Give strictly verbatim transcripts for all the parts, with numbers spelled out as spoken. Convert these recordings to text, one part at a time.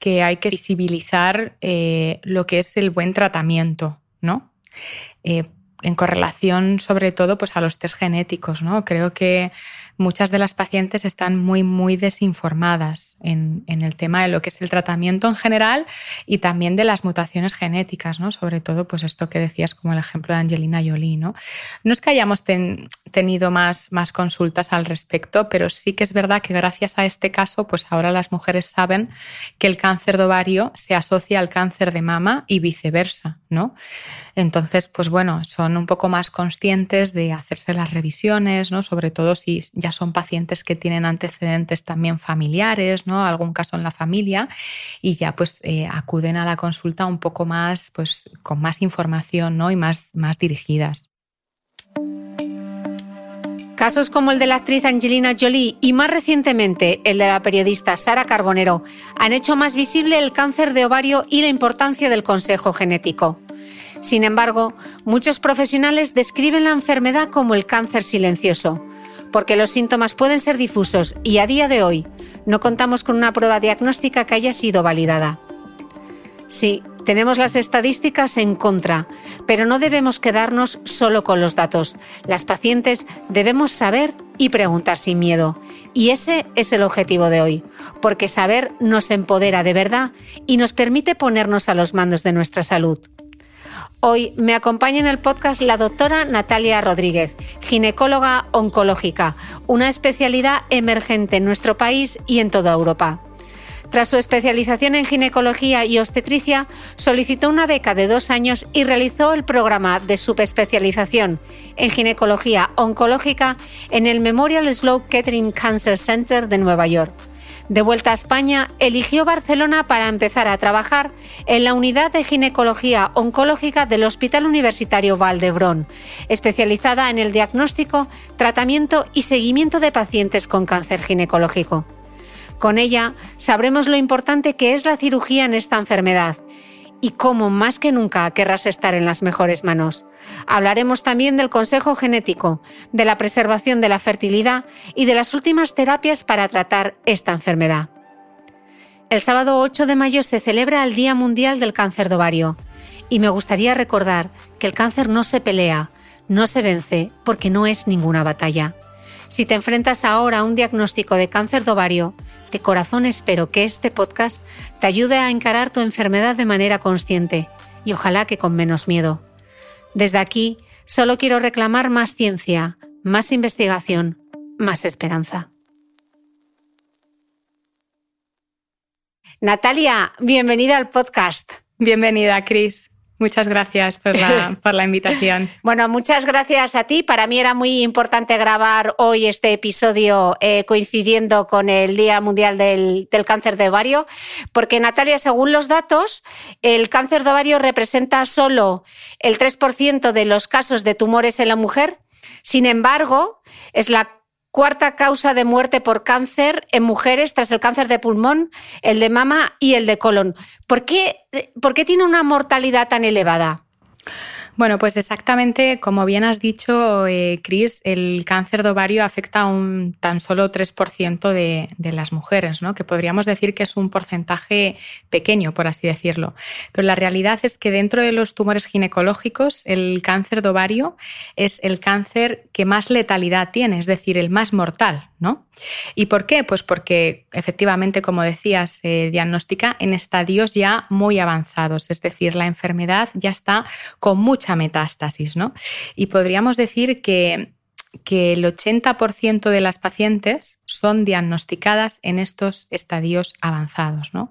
que hay que visibilizar eh, lo que es el buen tratamiento, ¿no? Eh, en correlación, sobre todo, pues a los test genéticos, ¿no? Creo que muchas de las pacientes están muy, muy desinformadas en, en el tema de lo que es el tratamiento en general y también de las mutaciones genéticas, ¿no? Sobre todo, pues esto que decías como el ejemplo de Angelina Jolie, ¿no? No es que hayamos ten, tenido más, más consultas al respecto, pero sí que es verdad que gracias a este caso, pues ahora las mujeres saben que el cáncer de ovario se asocia al cáncer de mama y viceversa, ¿no? Entonces, pues bueno, son un poco más conscientes de hacerse las revisiones, ¿no? Sobre todo si ya son pacientes que tienen antecedentes también familiares, ¿no? Algún caso en la familia, y ya pues eh, acuden a la consulta un poco más, pues con más información, ¿no? Y más, más dirigidas. Casos como el de la actriz Angelina Jolie y más recientemente el de la periodista Sara Carbonero han hecho más visible el cáncer de ovario y la importancia del consejo genético. Sin embargo, muchos profesionales describen la enfermedad como el cáncer silencioso, porque los síntomas pueden ser difusos y a día de hoy no contamos con una prueba diagnóstica que haya sido validada. Sí, tenemos las estadísticas en contra, pero no debemos quedarnos solo con los datos. Las pacientes debemos saber y preguntar sin miedo. Y ese es el objetivo de hoy, porque saber nos empodera de verdad y nos permite ponernos a los mandos de nuestra salud. Hoy me acompaña en el podcast la doctora Natalia Rodríguez, ginecóloga oncológica, una especialidad emergente en nuestro país y en toda Europa. Tras su especialización en ginecología y obstetricia, solicitó una beca de dos años y realizó el programa de subespecialización en ginecología oncológica en el Memorial Sloan Kettering Cancer Center de Nueva York. De vuelta a España, eligió Barcelona para empezar a trabajar en la unidad de ginecología oncológica del Hospital Universitario Vall d'Hebron, especializada en el diagnóstico, tratamiento y seguimiento de pacientes con cáncer ginecológico. Con ella sabremos lo importante que es la cirugía en esta enfermedad y cómo más que nunca querrás estar en las mejores manos. Hablaremos también del consejo genético, de la preservación de la fertilidad y de las últimas terapias para tratar esta enfermedad. El sábado ocho de mayo se celebra el Día Mundial del Cáncer de Ovario y me gustaría recordar que el cáncer no se pelea, no se vence, porque no es ninguna batalla. Si te enfrentas ahora a un diagnóstico de cáncer de ovario, de corazón espero que este podcast te ayude a encarar tu enfermedad de manera consciente y ojalá que con menos miedo. Desde aquí, solo quiero reclamar más ciencia, más investigación, más esperanza. Natalia, bienvenida al podcast. Bienvenida, Cris. Muchas gracias por la, por la invitación. Bueno, muchas gracias a ti. Para mí era muy importante grabar hoy este episodio eh, coincidiendo con el Día Mundial del, del Cáncer de Ovario, porque Natalia, según los datos, el cáncer de ovario representa solo el tres por ciento de los casos de tumores en la mujer. Sin embargo, es la cuarta causa de muerte por cáncer en mujeres tras el cáncer de pulmón, el de mama y el de colon. ¿Por qué, por qué tiene una mortalidad tan elevada? Bueno, pues exactamente, como bien has dicho, eh, Cris, el cáncer de ovario afecta a un tan solo tres por ciento de, de las mujeres, ¿no? Que podríamos decir que es un porcentaje pequeño, por así decirlo. Pero la realidad es que dentro de los tumores ginecológicos, el cáncer de ovario es el cáncer que más letalidad tiene, es decir, el más mortal, ¿no? ¿Y por qué? Pues porque efectivamente, como decías, se eh, diagnostica en estadios ya muy avanzados, es decir, la enfermedad ya está con mucha metástasis, ¿no? Y podríamos decir que, que el ochenta por ciento de las pacientes son diagnosticadas en estos estadios avanzados, ¿no?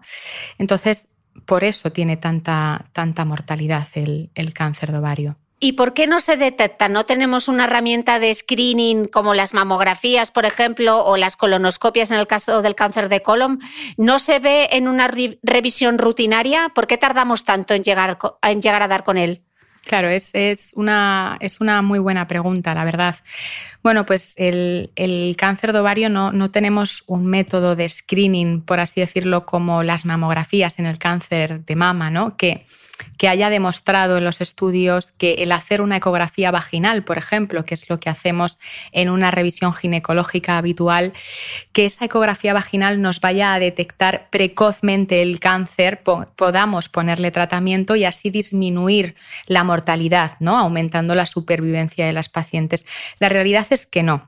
Entonces, por eso tiene tanta, tanta mortalidad el, el cáncer de ovario. ¿Y por qué no se detecta? ¿No tenemos una herramienta de screening como las mamografías, por ejemplo, o las colonoscopias en el caso del cáncer de colon? ¿No se ve en una re- revisión rutinaria? ¿Por qué tardamos tanto en llegar, en llegar a dar con él? Claro, es, es, una, es una muy buena pregunta, la verdad. Bueno, pues el, el cáncer de ovario no, no tenemos un método de screening, por así decirlo, como las mamografías en el cáncer de mama, ¿no? Que... que haya demostrado en los estudios que el hacer una ecografía vaginal, por ejemplo, que es lo que hacemos en una revisión ginecológica habitual, que esa ecografía vaginal nos vaya a detectar precozmente el cáncer, po- podamos ponerle tratamiento y así disminuir la mortalidad, ¿no? Aumentando la supervivencia de las pacientes. La realidad es que no.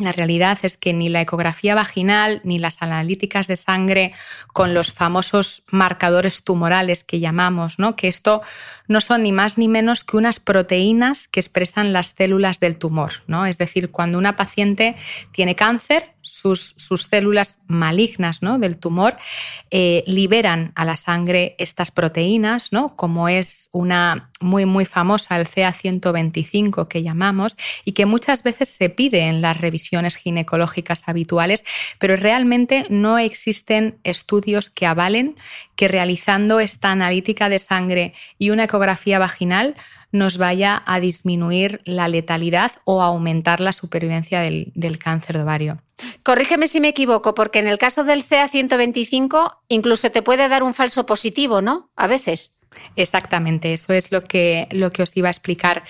La realidad es que ni la ecografía vaginal ni las analíticas de sangre con los famosos marcadores tumorales que llamamos, ¿no? Que esto no son ni más ni menos que unas proteínas que expresan las células del tumor, ¿no? Es decir, cuando una paciente tiene cáncer, Sus, sus células malignas, ¿no? del tumor eh, liberan a la sangre estas proteínas, ¿no? como es una muy, muy famosa, el C A ciento veinticinco que llamamos, y que muchas veces se pide en las revisiones ginecológicas habituales, pero realmente no existen estudios que avalen que realizando esta analítica de sangre y una ecografía vaginal nos vaya a disminuir la letalidad o a aumentar la supervivencia del, del cáncer de ovario. Corrígeme si me equivoco, porque en el caso del C A ciento veinticinco incluso te puede dar un falso positivo, ¿no? A veces. Exactamente, eso es lo que, lo que os iba a explicar.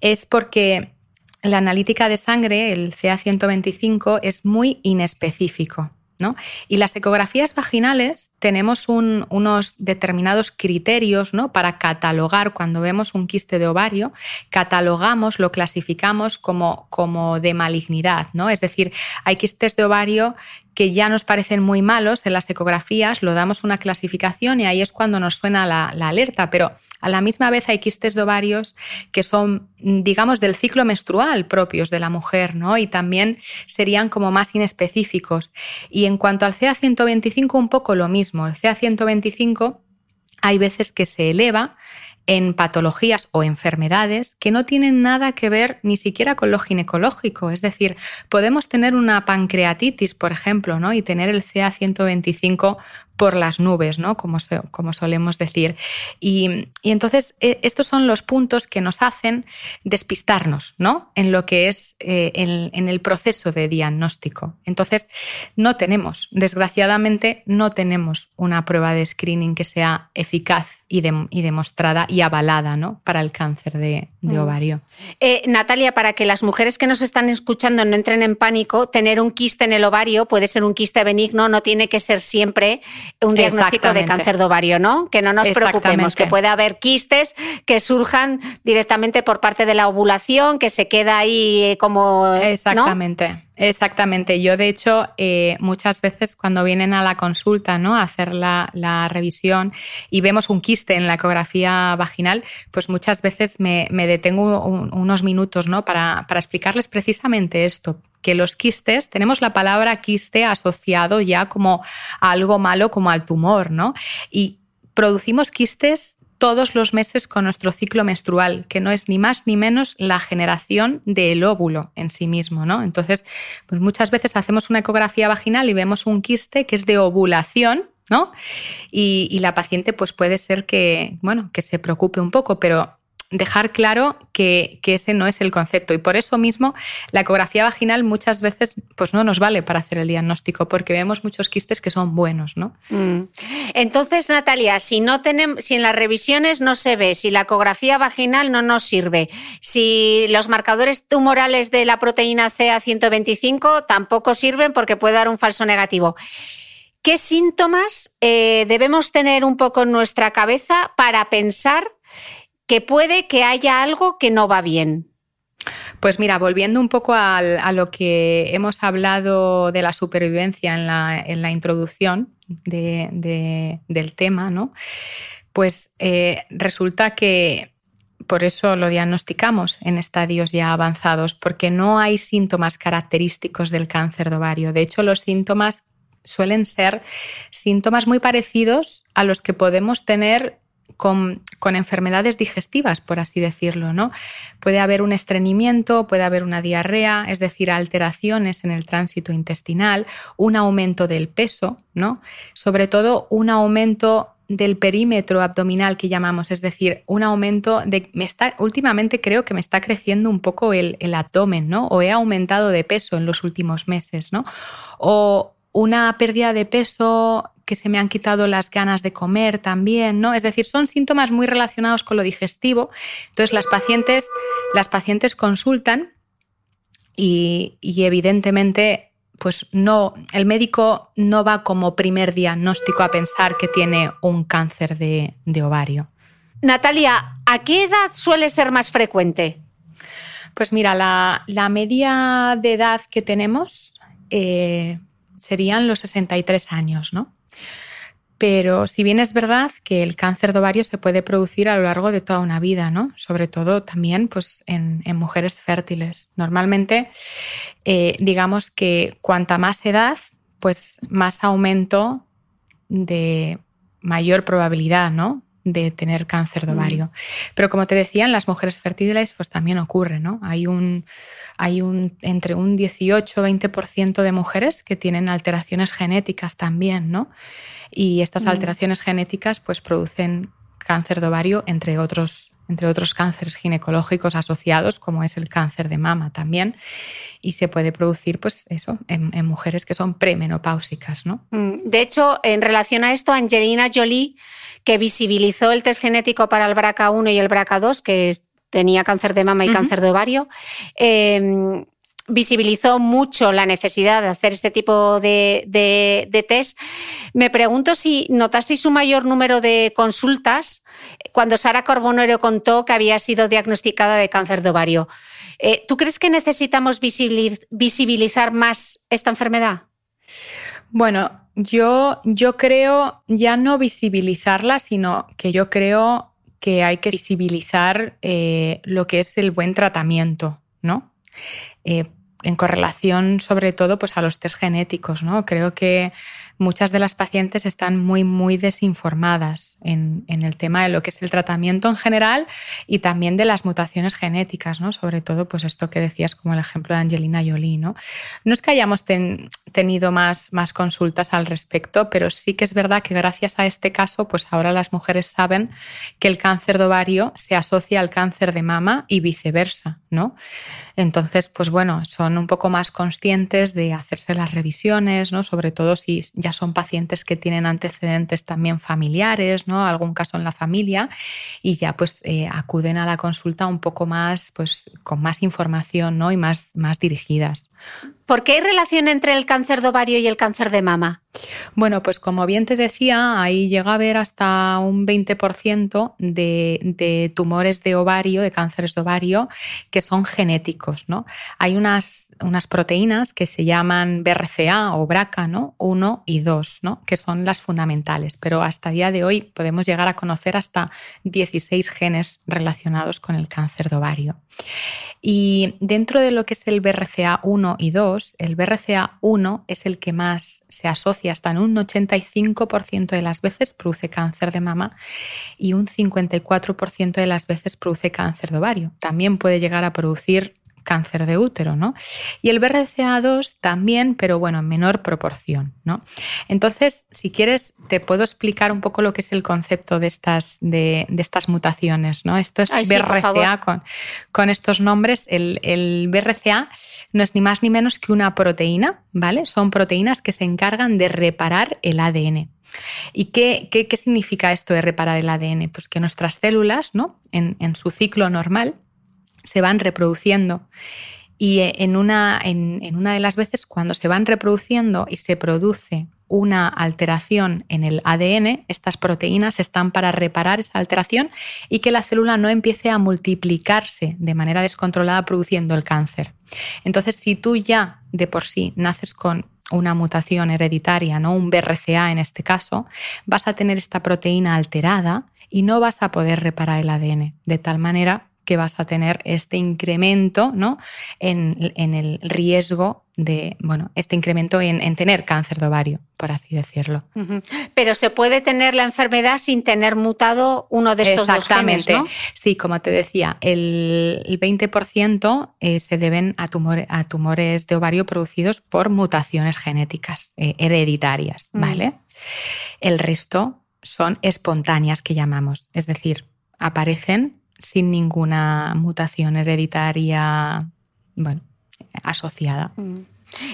Es porque la analítica de sangre, el C A ciento veinticinco, es muy inespecífico, ¿no? Y las ecografías vaginales tenemos un, unos determinados criterios, ¿no? para catalogar cuando vemos un quiste de ovario, catalogamos, lo clasificamos como, como de malignidad, ¿no? Es decir, hay quistes de ovario que ya nos parecen muy malos en las ecografías, lo damos una clasificación y ahí es cuando nos suena la, la alerta, pero a la misma vez hay quistes de ovarios que son, digamos, del ciclo menstrual propios de la mujer, ¿no? Y también serían como más inespecíficos. Y en cuanto al C A ciento veinticinco, un poco lo mismo. El C A ciento veinticinco hay veces que se eleva en patologías o enfermedades que no tienen nada que ver ni siquiera con lo ginecológico. Es decir, podemos tener una pancreatitis, por ejemplo, ¿no? y tener el C A ciento veinticinco por las nubes, ¿no? como, so, como solemos decir. Y, y entonces estos son los puntos que nos hacen despistarnos, ¿no? en lo que es eh, en, en el proceso de diagnóstico. Entonces no tenemos, desgraciadamente, no tenemos una prueba de screening que sea eficaz y, de, y demostrada y avalada, ¿no? para el cáncer de, de ovario. Eh, Natalia, para que las mujeres que nos están escuchando no entren en pánico, tener un quiste en el ovario puede ser un quiste benigno, no tiene que ser siempre un diagnóstico de cáncer de ovario, ¿no? Que no nos preocupemos, que puede haber quistes que surjan directamente por parte de la ovulación, que se queda ahí como... Exactamente. ¿no? Exactamente. Yo, de hecho, eh, muchas veces cuando vienen a la consulta, ¿no?, a hacer la, la revisión y vemos un quiste en la ecografía vaginal, pues muchas veces me, me detengo un, unos minutos, ¿no?, para, para explicarles precisamente esto, que los quistes, tenemos la palabra quiste asociado ya como a algo malo, como al tumor, ¿no? Y producimos quistes todos los meses con nuestro ciclo menstrual, que no es ni más ni menos la generación del óvulo en sí mismo, ¿no? Entonces, pues muchas veces hacemos una ecografía vaginal y vemos un quiste que es de ovulación, ¿no? Y, y la paciente, pues puede ser que, bueno, que se preocupe un poco, pero dejar claro que, que ese no es el concepto. Y por eso mismo la ecografía vaginal muchas veces pues no nos vale para hacer el diagnóstico, porque vemos muchos quistes que son buenos, ¿no? Mm. Entonces, Natalia, si no tenemos, si en las revisiones no se ve, si la ecografía vaginal no nos sirve, si los marcadores tumorales de la proteína C A ciento veinticinco tampoco sirven porque puede dar un falso negativo, ¿qué síntomas eh, debemos tener un poco en nuestra cabeza para pensar que puede que haya algo que no va bien? Pues mira, volviendo un poco a, a lo que hemos hablado de la supervivencia en la, en la introducción de, de, del tema, ¿no? Pues eh, resulta que por eso lo diagnosticamos en estadios ya avanzados, porque no hay síntomas característicos del cáncer de ovario. De hecho, los síntomas suelen ser síntomas muy parecidos a los que podemos tener Con, con enfermedades digestivas, por así decirlo, ¿no? Puede haber un estreñimiento, puede haber una diarrea, es decir, alteraciones en el tránsito intestinal, un aumento del peso, ¿no? Sobre todo un aumento del perímetro abdominal que llamamos, es decir, un aumento de... Me está, últimamente creo que me está creciendo un poco el, el abdomen, ¿no? O he aumentado de peso en los últimos meses, ¿no? O una pérdida de peso, que se me han quitado las ganas de comer también, ¿no? Es decir, son síntomas muy relacionados con lo digestivo. Entonces, las pacientes, las pacientes consultan y, y evidentemente, pues no, el médico no va como primer diagnóstico a pensar que tiene un cáncer de, de ovario. Natalia, ¿a qué edad suele ser más frecuente? Pues mira, la, la media de edad que tenemos... Eh, serían los sesenta y tres años, ¿no? Pero si bien es verdad que el cáncer de ovario se puede producir a lo largo de toda una vida, ¿no? Sobre todo también pues, en, en mujeres fértiles. Normalmente, eh, digamos que cuanta más edad, pues más aumento de mayor probabilidad, ¿no?, de tener cáncer de ovario. Pero como te decía, en las mujeres fértiles pues también ocurre, ¿no? Hay un, hay un entre un dieciocho a veinte por ciento de mujeres que tienen alteraciones genéticas también, ¿no? Y estas alteraciones genéticas pues producen cáncer de ovario, entre otros, entre otros cánceres ginecológicos asociados, como es el cáncer de mama también, y se puede producir pues eso en, en mujeres que son premenopáusicas, ¿no? De hecho, en relación a esto, Angelina Jolie, que visibilizó el test genético para el B R C A uno y el B R C A dos, que tenía cáncer de mama y uh-huh. cáncer de ovario, eh, visibilizó mucho la necesidad de hacer este tipo de, de, de test. Me pregunto si notasteis un mayor número de consultas cuando Sara Carbonero contó que había sido diagnosticada de cáncer de ovario. Eh, ¿Tú crees que necesitamos visibilizar más esta enfermedad? Bueno, yo, yo creo ya no visibilizarla, sino que yo creo que hay que visibilizar eh, lo que es el buen tratamiento, ¿no? Eh, en correlación sobre todo pues, a los test genéticos, ¿no? Creo que muchas de las pacientes están muy, muy desinformadas en, en el tema de lo que es el tratamiento en general y también de las mutaciones genéticas, ¿no? Sobre todo pues, esto que decías como el ejemplo de Angelina Jolie, ¿no? No es que hayamos ten, tenido más, más consultas al respecto, pero sí que es verdad que gracias a este caso pues ahora las mujeres saben que el cáncer de ovario se asocia al cáncer de mama y viceversa, ¿no? Entonces, pues bueno, son un poco más conscientes de hacerse las revisiones, ¿no? Sobre todo si ya son pacientes que tienen antecedentes también familiares, ¿no? Algún caso en la familia, y ya pues eh, acuden a la consulta un poco más, pues con más información, ¿no? Y más, más dirigidas. ¿Por qué hay relación entre el cáncer de ovario y el cáncer de mama? Bueno, pues como bien te decía, ahí llega a haber hasta un veinte por ciento de, de tumores de ovario, de cánceres de ovario, que son genéticos, ¿no? Hay unas, unas proteínas que se llaman B R C A o B R C A, ¿no? uno y dos, ¿no? Que son las fundamentales, pero hasta día de hoy podemos llegar a conocer hasta dieciséis genes relacionados con el cáncer de ovario. Y dentro de lo que es el B R C A uno y dos, el B R C A uno es el que más se asocia, hasta en un ochenta y cinco por ciento de las veces produce cáncer de mama y un cincuenta y cuatro por ciento de las veces produce cáncer de ovario. También puede llegar a producir cáncer de útero, ¿no? Y el B R C A dos también, pero bueno, en menor proporción, ¿no? Entonces, si quieres, te puedo explicar un poco lo que es el concepto de estas, de, de estas mutaciones, ¿no? Esto es Ay, B R C A sí, con, con estos nombres. El, el B R C A no es ni más ni menos que una proteína, ¿vale? Son proteínas que se encargan de reparar el A D N. ¿Y qué, qué, qué significa esto de reparar el A D N? Pues que nuestras células, ¿no? En, en su ciclo normal, se van reproduciendo y en una, en, en una de las veces cuando se van reproduciendo y se produce una alteración en el A D N, estas proteínas están para reparar esa alteración y que la célula no empiece a multiplicarse de manera descontrolada produciendo el cáncer. Entonces, si tú ya de por sí naces con una mutación hereditaria, ¿no? Un B R C A en este caso, vas a tener esta proteína alterada y no vas a poder reparar el A D N, de tal manera que vas a tener este incremento, ¿no? en, en el riesgo de, bueno, este incremento en, en tener cáncer de ovario, por así decirlo. Uh-huh. Pero se puede tener la enfermedad sin tener mutado uno de estos dos genes, ¿no? Sí, como te decía, el, el veinte por ciento eh, se deben a, tumor, a tumores de ovario producidos por mutaciones genéticas eh, hereditarias, ¿vale? Uh-huh. El resto son espontáneas, que llamamos, es decir, aparecen sin ninguna mutación hereditaria, bueno, asociada.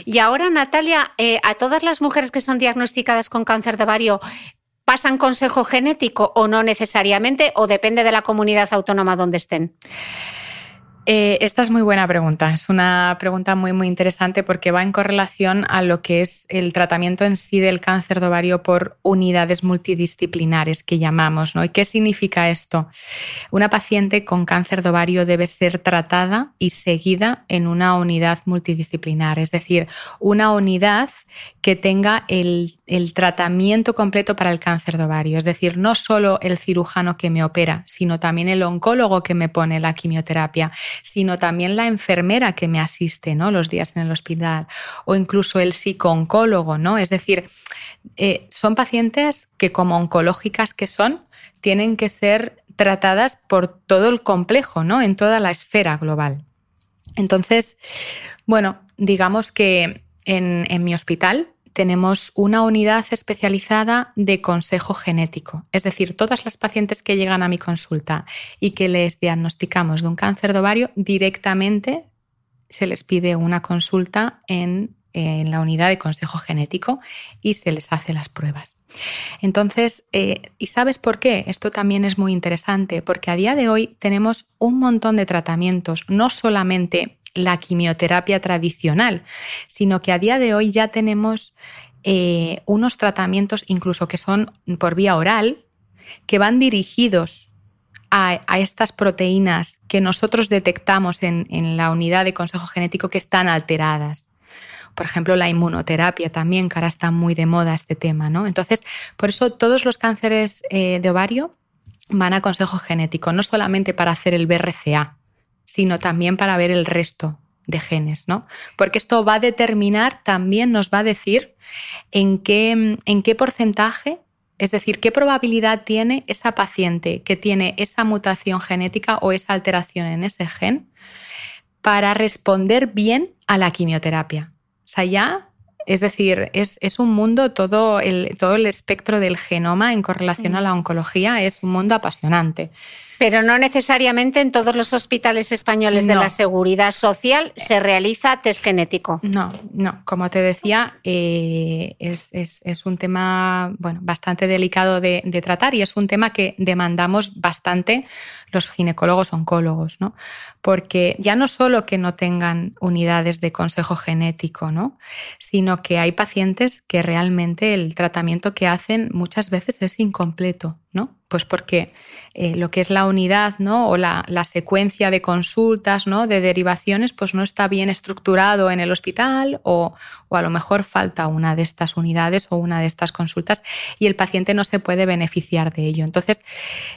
Y ahora, Natalia, eh, a todas las mujeres que son diagnosticadas con cáncer de ovario, ¿pasan consejo genético o no necesariamente, o depende de la comunidad autónoma donde estén? Eh, esta es muy buena pregunta. Es una pregunta muy, muy interesante porque va en correlación a lo que es el tratamiento en sí del cáncer de ovario por unidades multidisciplinares que llamamos, ¿no? ¿Y qué significa esto? Una paciente con cáncer de ovario debe ser tratada y seguida en una unidad multidisciplinar, es decir, una unidad que tenga el, el tratamiento completo para el cáncer de ovario. Es decir, no solo el cirujano que me opera, sino también el oncólogo que me pone la quimioterapia, sino también la enfermera que me asiste, ¿no? Los días en el hospital, o incluso el psicooncólogo, ¿no? Es decir, eh, son pacientes que, como oncológicas que son, tienen que ser tratadas por todo el complejo, ¿no? En toda la esfera global. Entonces, bueno, digamos que en, en mi hospital tenemos una unidad especializada de consejo genético. Es decir, todas las pacientes que llegan a mi consulta y que les diagnosticamos de un cáncer de ovario, directamente se les pide una consulta en, en la unidad de consejo genético y se les hace las pruebas. Entonces, eh, ¿y sabes por qué? Esto también es muy interesante, porque a día de hoy tenemos un montón de tratamientos, no solamente la quimioterapia tradicional, sino que a día de hoy ya tenemos eh, unos tratamientos incluso que son por vía oral, que van dirigidos a, a estas proteínas que nosotros detectamos en, en la unidad de consejo genético que están alteradas. Por ejemplo, la inmunoterapia también, que ahora está muy de moda este tema, ¿no? Entonces, por eso todos los cánceres eh, de ovario van a consejo genético, no solamente para hacer el B R C A, sino también para ver el resto de genes, ¿no? Porque esto va a determinar, también nos va a decir en qué, en qué porcentaje, es decir, qué probabilidad tiene esa paciente que tiene esa mutación genética o esa alteración en ese gen para responder bien a la quimioterapia. O sea, ya, es decir, es, es un mundo, todo el, todo el espectro del genoma en correlación a la oncología es un mundo apasionante. Pero no necesariamente en todos los hospitales españoles no. de la Seguridad Social se realiza test genético. No, no. Como te decía, eh, es, es, es un tema bueno, bastante delicado de, de tratar y es un tema que demandamos bastante los ginecólogos oncólogos, ¿no? Porque ya no solo que no tengan unidades de consejo genético, ¿no? Sino que hay pacientes que realmente el tratamiento que hacen muchas veces es incompleto, ¿no? Pues porque eh, lo que es la unidad, ¿no? O la, la secuencia de consultas, ¿no? De derivaciones, pues no está bien estructurado en el hospital o, o a lo mejor falta una de estas unidades o una de estas consultas y el paciente no se puede beneficiar de ello. Entonces,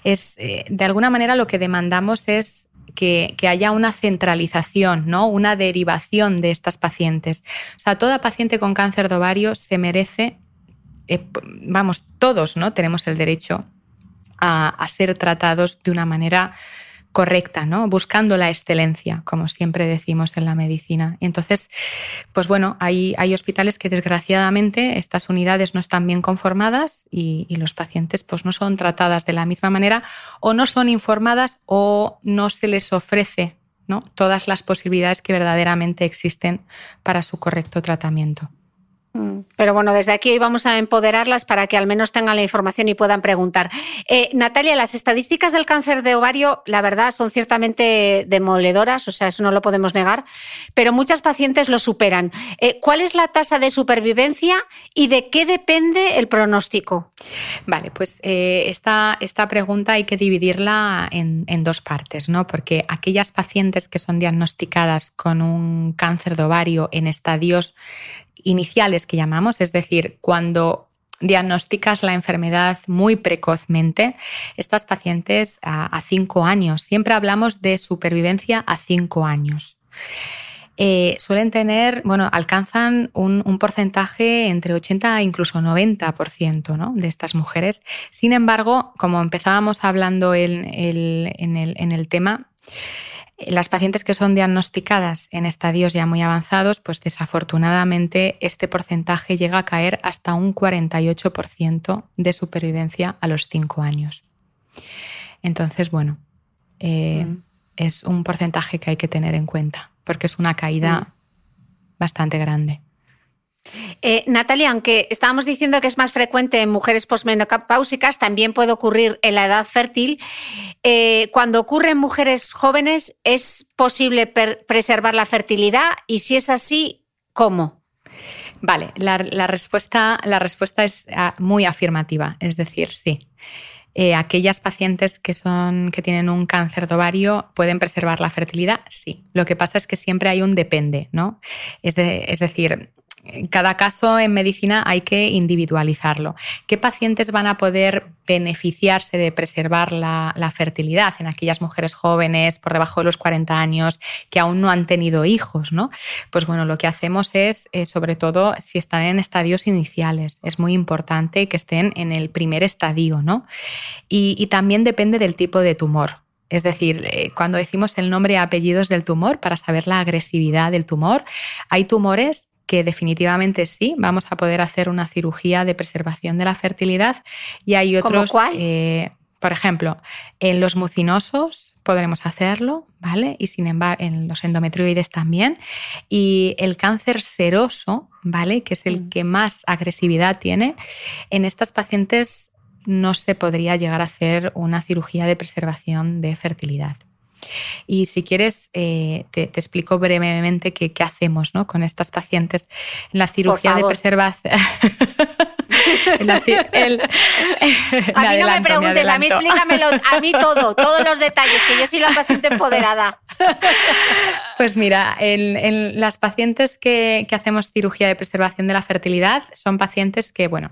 es, eh, de alguna manera lo que demandamos es que, que haya una centralización, ¿no? Una derivación de estas pacientes. O sea, toda paciente con cáncer de ovario se merece, eh, vamos, todos, ¿no? Tenemos el derecho a, a ser tratados de una manera correcta, ¿no? Buscando la excelencia, como siempre decimos en la medicina. Y entonces, pues bueno, hay, hay hospitales que desgraciadamente estas unidades no están bien conformadas y, y los pacientes pues, no son tratadas de la misma manera o no son informadas o no se les ofrece, ¿no? Todas las posibilidades que verdaderamente existen para su correcto tratamiento. Pero bueno, desde aquí hoy vamos a empoderarlas para que al menos tengan la información y puedan preguntar. Eh, Natalia, las estadísticas del cáncer de ovario, la verdad, son ciertamente demoledoras, o sea, eso no lo podemos negar, pero muchas pacientes lo superan. Eh, ¿Cuál es la tasa de supervivencia y de qué depende el pronóstico? Vale, pues eh, esta, esta pregunta hay que dividirla en, en dos partes, ¿no? Porque aquellas pacientes que son diagnosticadas con un cáncer de ovario en estadios iniciales que llamamos, es decir, cuando diagnosticas la enfermedad muy precozmente, estas pacientes a, a cinco años, siempre hablamos de supervivencia a cinco años. Eh, suelen tener, bueno, alcanzan un, un porcentaje entre ochenta e incluso noventa por ciento, ¿no? De estas mujeres. Sin embargo, como empezábamos hablando en, en, en, el, en el tema, las pacientes que son diagnosticadas en estadios ya muy avanzados, pues desafortunadamente este porcentaje llega a caer hasta un cuarenta y ocho por ciento de supervivencia a los cinco años. Entonces, bueno, eh, mm. es un porcentaje que hay que tener en cuenta porque es una caída mm. bastante grande. Eh, Natalia, aunque estábamos diciendo que es más frecuente en mujeres posmenopáusicas, también puede ocurrir en la edad fértil. Eh, cuando ocurre en mujeres jóvenes, ¿es posible per- preservar la fertilidad? Y si es así, ¿cómo? Vale, la, la respuesta, la respuesta es muy afirmativa, es decir, sí. Eh, aquellas pacientes que son, que tienen un cáncer de ovario pueden preservar la fertilidad, sí. Lo que pasa es que siempre hay un depende, ¿no? Es, de, es decir... Cada caso en medicina hay que individualizarlo. ¿Qué pacientes van a poder beneficiarse de preservar la, la fertilidad en aquellas mujeres jóvenes por debajo de los cuarenta años que aún no han tenido hijos, ¿no? Pues bueno, lo que hacemos es, eh, sobre todo, si están en estadios iniciales. Es muy importante que estén en el primer estadio, ¿no? Y, y también depende del tipo de tumor. Es decir, cuando decimos el nombre y apellidos del tumor, para saber la agresividad del tumor, hay tumores que definitivamente sí, vamos a poder hacer una cirugía de preservación de la fertilidad y hay otros... ¿Cómo cuál? Eh, por ejemplo, en los mucinosos podremos hacerlo, ¿vale? Y sin embargo, en los endometrioides también. Y el cáncer seroso, ¿vale? Que es el mm. que más agresividad tiene, en estas pacientes no se podría llegar a hacer una cirugía de preservación de fertilidad. Y si quieres, eh, te, te explico brevemente qué, qué hacemos, ¿no? Con estas pacientes. La cirugía de preservación... La, el, a mí adelanto, no me preguntes, me a mí explícamelo, a mí todo, todos los detalles, que yo soy la paciente empoderada. Pues mira, en, en las pacientes que, que hacemos cirugía de preservación de la fertilidad son pacientes que, bueno,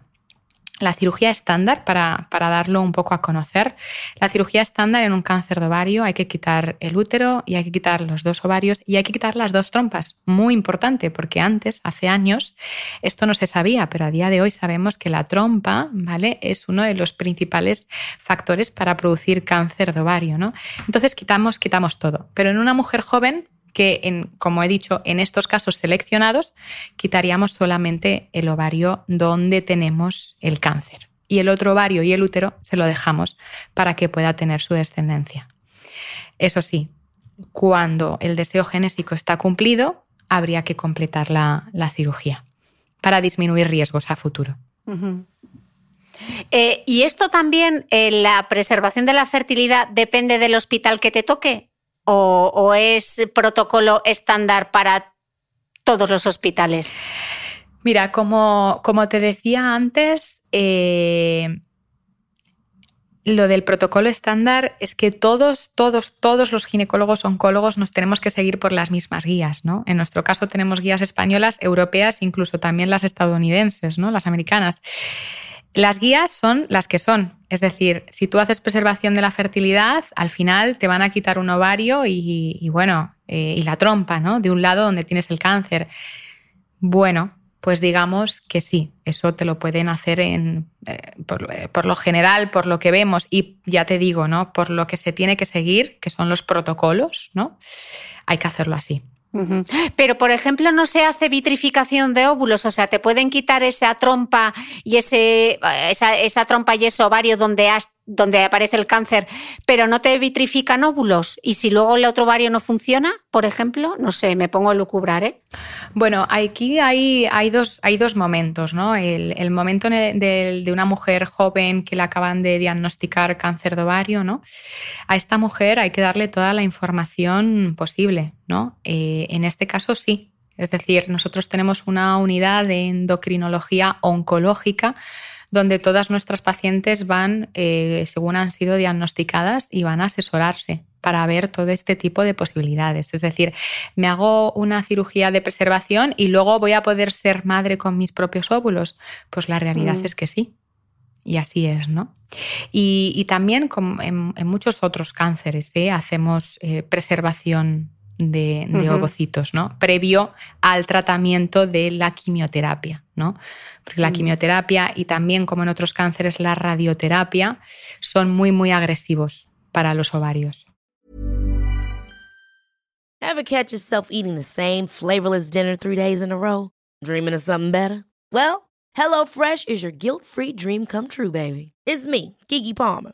la cirugía estándar, para, para darlo un poco a conocer, la cirugía estándar en un cáncer de ovario hay que quitar el útero y hay que quitar los dos ovarios y hay que quitar las dos trompas. Muy importante, porque antes, hace años, esto no se sabía, pero a día de hoy sabemos que la trompa, ¿vale? Es uno de los principales factores para producir cáncer de ovario, ¿no? Entonces quitamos, quitamos todo. Pero en una mujer joven, que en, como he dicho, en estos casos seleccionados, quitaríamos solamente el ovario donde tenemos el cáncer. y el otro ovario y el útero se lo dejamos para que pueda tener su descendencia. Eso sí, cuando el deseo genésico está cumplido, habría que completar la, la cirugía para disminuir riesgos a futuro. Uh-huh. Eh, ¿Y esto también, eh, la preservación de la fertilidad, depende del hospital que te toque? ¿O, o es protocolo estándar para todos los hospitales? Mira, como, como te decía antes, eh, lo del protocolo estándar es que todos, todos, todos los ginecólogos, oncólogos nos tenemos que seguir por las mismas guías, ¿no? En nuestro caso tenemos guías españolas, europeas, incluso también las estadounidenses, ¿no? Las americanas. Las guías son las que son, es decir, si tú haces preservación de la fertilidad, al final te van a quitar un ovario y, y bueno, eh, y la trompa, ¿no? De un lado donde tienes el cáncer. Bueno, pues digamos que sí, eso te lo pueden hacer en, eh, por, eh, por lo general, por lo que vemos y ya te digo, ¿no? Por lo que se tiene que seguir, que son los protocolos, ¿no? Hay que hacerlo así. Uh-huh. Pero, por ejemplo, no se hace vitrificación de óvulos, o sea, te pueden quitar esa trompa y ese esa, esa trompa y ese ovario donde has, donde aparece el cáncer, pero no te vitrifican óvulos. Y si luego el otro ovario no funciona, por ejemplo, no sé, me pongo a lucubrar, ¿eh? Bueno, aquí hay, hay dos hay dos momentos, ¿no? El, el momento de, de, de una mujer joven que le acaban de diagnosticar cáncer de ovario, ¿no? A esta mujer hay que darle toda la información posible, ¿no? Eh, en este caso sí. Es decir, nosotros tenemos una unidad de endocrinología oncológica donde todas nuestras pacientes van, eh, según han sido diagnosticadas, y van a asesorarse para ver todo este tipo de posibilidades. Es decir, me hago una cirugía de preservación y luego voy a poder ser madre con mis propios óvulos. Pues la realidad mm. es que sí. Y así es, ¿no? Y, y también con, en, en muchos otros cánceres, ¿eh? Hacemos eh, preservación de, de uh-huh. ovocitos, ¿no? Previo al tratamiento de la quimioterapia, ¿no? Porque la uh-huh. quimioterapia y también, como en otros cánceres, la radioterapia son muy, muy agresivos para los ovarios. Ever catch yourself eating the same flavorless dinner three days in a row? Dreaming of something better? Well, HelloFresh is your guilt-free dream come true, baby. It's me, Kiki Palmer.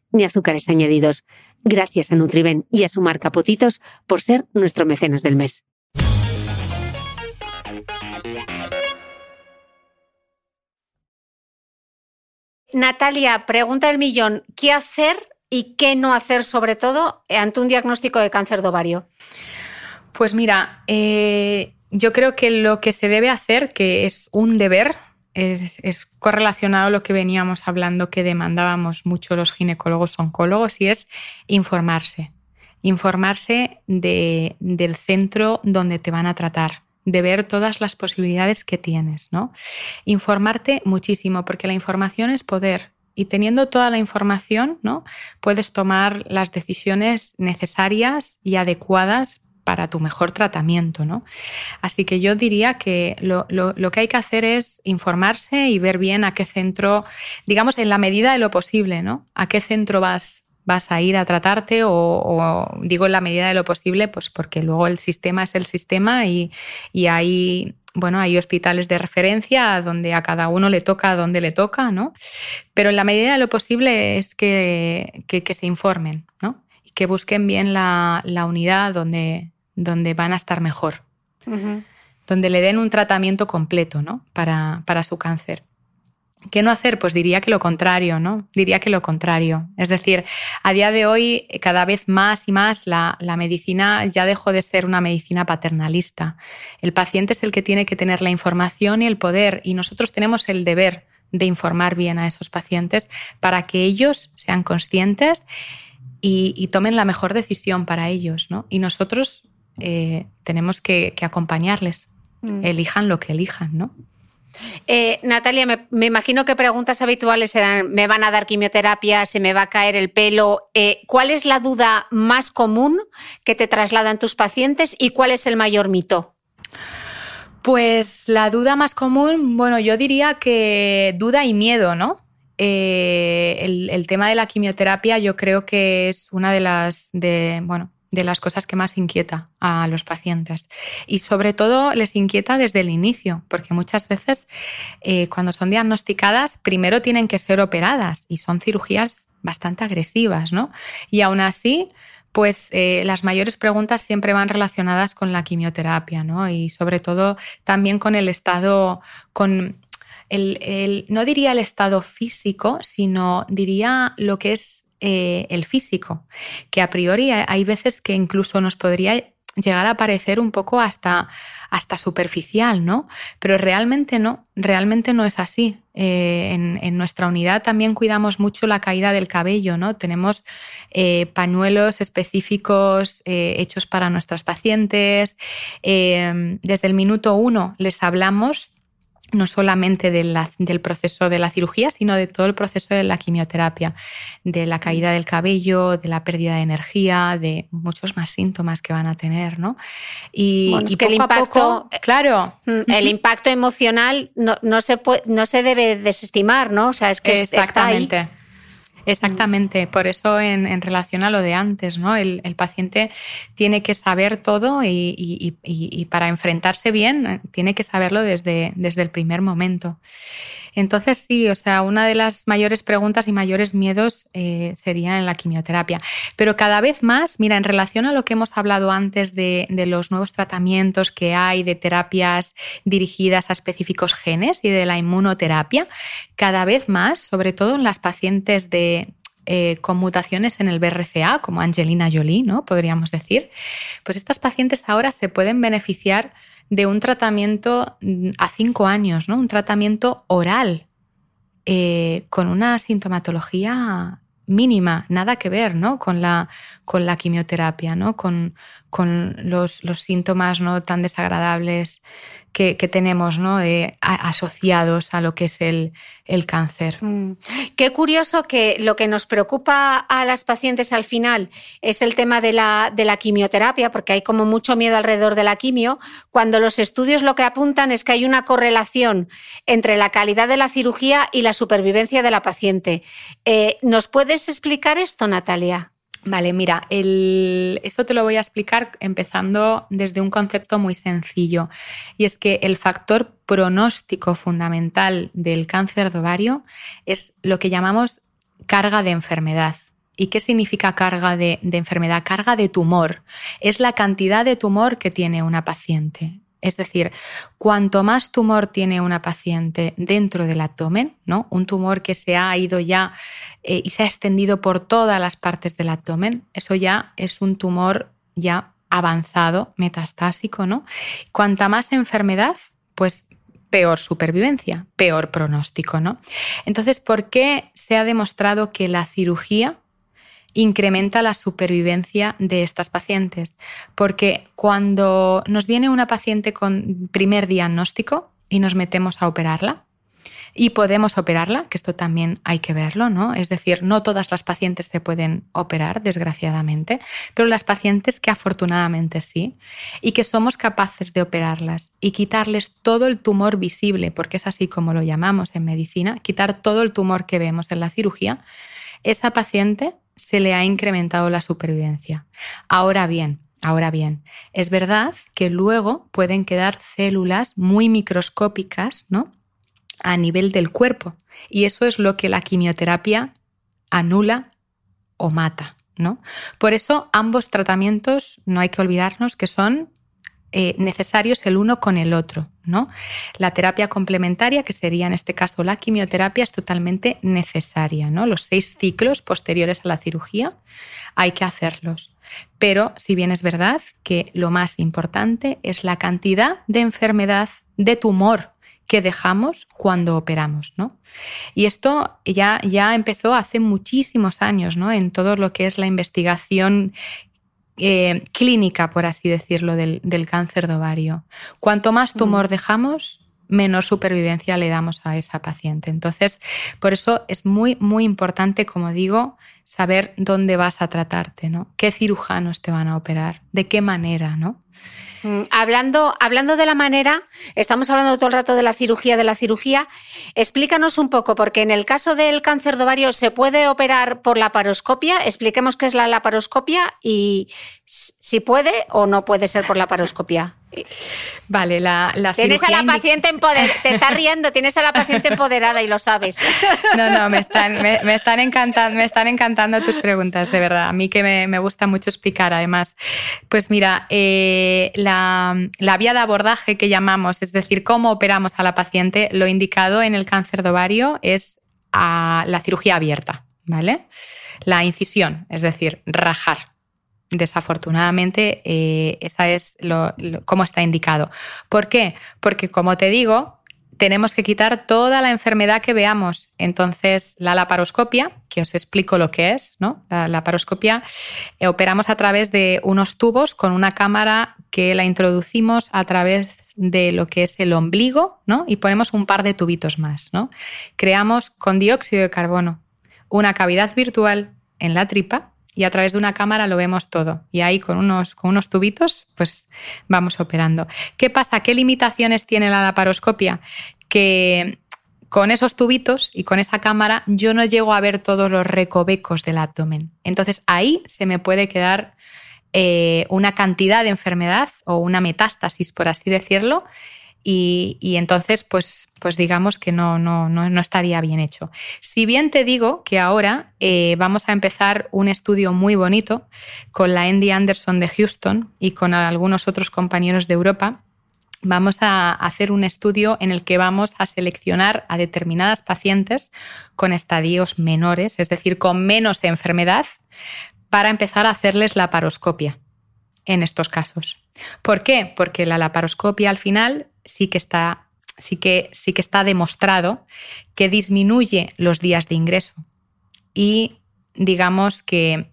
ni azúcares añadidos. Gracias a Nutribén y a su marca Potitos por ser nuestro mecenas del mes. Natalia, pregunta del millón, ¿qué hacer y qué no hacer sobre todo ante un diagnóstico de cáncer de ovario? Pues mira, eh, yo creo que lo que se debe hacer, que es un deber, Es, es correlacionado a lo que veníamos hablando que demandábamos mucho los ginecólogos oncólogos y es informarse, informarse de, del centro donde te van a tratar, de ver todas las posibilidades que tienes, ¿no? Informarte muchísimo, porque la información es poder. Y teniendo toda la información, ¿no?, puedes tomar las decisiones necesarias y adecuadas para tu mejor tratamiento, ¿no? Así que yo diría que lo, lo, lo que hay que hacer es informarse y ver bien a qué centro, digamos, en la medida de lo posible, ¿no?, a qué centro vas vas a ir a tratarte o, o digo en la medida de lo posible, pues porque luego el sistema es el sistema y, y hay, bueno, hay hospitales de referencia donde a cada uno le toca donde le toca, ¿no? Pero en la medida de lo posible es que, que, que se informen, ¿no?, y que busquen bien la, la unidad donde, donde van a estar mejor, uh-huh, donde le den un tratamiento completo, ¿no?, para, para su cáncer. ¿Qué no hacer? Pues diría que lo contrario, ¿no? Diría que lo contrario. Es decir, a día de hoy, cada vez más y más, la, la medicina ya dejó de ser una medicina paternalista. El paciente es el que tiene que tener la información y el poder, y nosotros tenemos el deber de informar bien a esos pacientes para que ellos sean conscientes y, y tomen la mejor decisión para ellos, ¿no? Y nosotros eh, tenemos que, que acompañarles, mm. elijan lo que elijan, ¿no? Eh, Natalia, me, me imagino que preguntas habituales eran: ¿me van a dar quimioterapia? ¿Se me va a caer el pelo? Eh, ¿Cuál es la duda más común que te trasladan tus pacientes y cuál es el mayor mito? Pues la duda más común, bueno, yo diría que duda y miedo, ¿no? Eh, el, el tema de la quimioterapia yo creo que es una de las... de, bueno, de las cosas que más inquieta a los pacientes. Y sobre todo les inquieta desde el inicio, porque muchas veces eh, cuando son diagnosticadas primero tienen que ser operadas y son cirugías bastante agresivas, ¿no? Y aún así, pues eh, las mayores preguntas siempre van relacionadas con la quimioterapia, ¿no? Y sobre todo también con el estado, con el, el no diría el estado físico, sino diría lo que es Eh, el físico, que a priori hay veces que incluso nos podría llegar a parecer un poco hasta, hasta superficial, ¿no? Pero realmente no, realmente no es así. Eh, en, en nuestra unidad también cuidamos mucho la caída del cabello, ¿no? Tenemos eh, pañuelos específicos eh, hechos para nuestras pacientes. Eh, desde el minuto uno les hablamos no solamente de la, del proceso de la cirugía, sino de todo el proceso de la quimioterapia, de la caída del cabello, de la pérdida de energía, de muchos más síntomas que van a tener, ¿no? Y, bueno, y es que poco el impacto, a poco, claro, el impacto emocional no, no, se puede, no se debe desestimar, ¿no? O sea, es que exactamente. Está ahí. Exactamente, por eso en, en relación a lo de antes, ¿no? El, el paciente tiene que saber todo y, y, y, y para enfrentarse bien tiene que saberlo desde, desde el primer momento. Entonces sí, o sea, una de las mayores preguntas y mayores miedos eh, sería en la quimioterapia. Pero cada vez más, mira, en relación a lo que hemos hablado antes de, de los nuevos tratamientos que hay, de terapias dirigidas a específicos genes y de la inmunoterapia, cada vez más, sobre todo en las pacientes de, eh, con mutaciones en el B R C A, como Angelina Jolie, ¿no?, podríamos decir, pues estas pacientes ahora se pueden beneficiar de un tratamiento a cinco años, ¿no? Un tratamiento oral, eh, con una sintomatología mínima, nada que ver, ¿no?, con la, con la quimioterapia, ¿no?, con, con los, los síntomas, ¿no?, tan desagradables que, que tenemos, ¿no?, eh, a, asociados a lo que es el, el cáncer. Mm. Qué curioso que lo que nos preocupa a las pacientes al final es el tema de la, de la quimioterapia, porque hay como mucho miedo alrededor de la quimio, cuando los estudios lo que apuntan es que hay una correlación entre la calidad de la cirugía y la supervivencia de la paciente. Eh, ¿Nos puedes explicar esto, Natalia? Vale, mira, el... esto te lo voy a explicar empezando desde un concepto muy sencillo, y es que el factor pronóstico fundamental del cáncer de ovario es lo que llamamos carga de enfermedad. ¿Y qué significa carga de, de enfermedad? Carga de tumor. Es la cantidad de tumor que tiene una paciente. Es decir, cuanto más tumor tiene una paciente dentro del abdomen, ¿no?, un tumor que se ha ido ya eh, y se ha extendido por todas las partes del abdomen, eso ya es un tumor ya avanzado, metastásico, ¿no? Cuanta más enfermedad, pues peor supervivencia, peor pronóstico, ¿no? Entonces, ¿por qué se ha demostrado que la cirugía incrementa la supervivencia de estas pacientes. Porque cuando nos viene una paciente con primer diagnóstico y nos metemos a operarla, y podemos operarla, que esto también hay que verlo, ¿no? Es decir, no todas las pacientes se pueden operar, desgraciadamente, pero las pacientes que afortunadamente sí, y que somos capaces de operarlas y quitarles todo el tumor visible, porque es así como lo llamamos en medicina, quitar todo el tumor que vemos en la cirugía, esa paciente se le ha incrementado la supervivencia. Ahora bien, Ahora bien, es verdad que luego pueden quedar células muy microscópicas, ¿no?, a nivel del cuerpo, y eso es lo que la quimioterapia anula o mata, ¿no? Por eso ambos tratamientos no hay que olvidarnos que son eh, necesarios el uno con el otro, ¿no? La terapia complementaria, que sería en este caso la quimioterapia, es totalmente necesaria, ¿no? Los seis ciclos posteriores a la cirugía hay que hacerlos. Pero si bien es verdad que lo más importante es la cantidad de enfermedad, de tumor, que dejamos cuando operamos, ¿no? Y esto ya, ya empezó hace muchísimos años, ¿no?, en todo lo que es la investigación eh, clínica, por así decirlo, del, del cáncer de ovario. Cuanto más tumor dejamos, menor supervivencia le damos a esa paciente. Entonces, por eso es muy, muy importante, como digo, saber dónde vas a tratarte, ¿no? ¿Qué cirujanos te van a operar? ¿De qué manera, no? Hablando, hablando de la manera, estamos hablando todo el rato de la cirugía, de la cirugía. Explícanos un poco, porque en el caso del cáncer de ovario se puede operar por laparoscopia. Expliquemos qué es la laparoscopia y si puede o no puede ser por laparoscopia. Vale, la, la tienes cirugía... Tienes a la paciente empoderada, te estás riendo, tienes a la paciente empoderada y lo sabes. No, no, me están, me, me están encantando, me están encantando tus preguntas, de verdad. A mí que me, me gusta mucho explicar, además. Pues mira, eh, la, la vía de abordaje que llamamos, es decir, cómo operamos a la paciente, lo indicado en el cáncer de ovario es a la cirugía abierta, ¿vale? La incisión, es decir, rajar. Desafortunadamente, eh, esa es lo, lo, cómo está indicado. ¿Por qué? Porque, como te digo, tenemos que quitar toda la enfermedad que veamos. Entonces, la laparoscopia, que os explico lo que es, ¿no? La laparoscopia eh, operamos a través de unos tubos con una cámara que la introducimos a través de lo que es el ombligo, ¿no?, y ponemos un par de tubitos más, ¿no? Creamos con dióxido de carbono una cavidad virtual en la tripa, y a través de una cámara lo vemos todo. Y ahí con unos, con unos tubitos pues vamos operando. ¿Qué pasa? ¿Qué limitaciones tiene la laparoscopia? Que con esos tubitos y con esa cámara yo no llego a ver todos los recovecos del abdomen. Entonces ahí se me puede quedar eh, una cantidad de enfermedad o una metástasis, por así decirlo, y, y entonces pues, pues digamos que no, no, no, no estaría bien hecho. Si bien te digo que ahora eh, vamos a empezar un estudio muy bonito con la M D Anderson de Houston y con algunos otros compañeros de Europa, vamos a hacer un estudio en el que vamos a seleccionar a determinadas pacientes con estadios menores, es decir, con menos enfermedad, para empezar a hacerles laparoscopia en estos casos. ¿Por qué? Porque la laparoscopia al final sí que está, sí que, sí que está demostrado que disminuye los días de ingreso y digamos que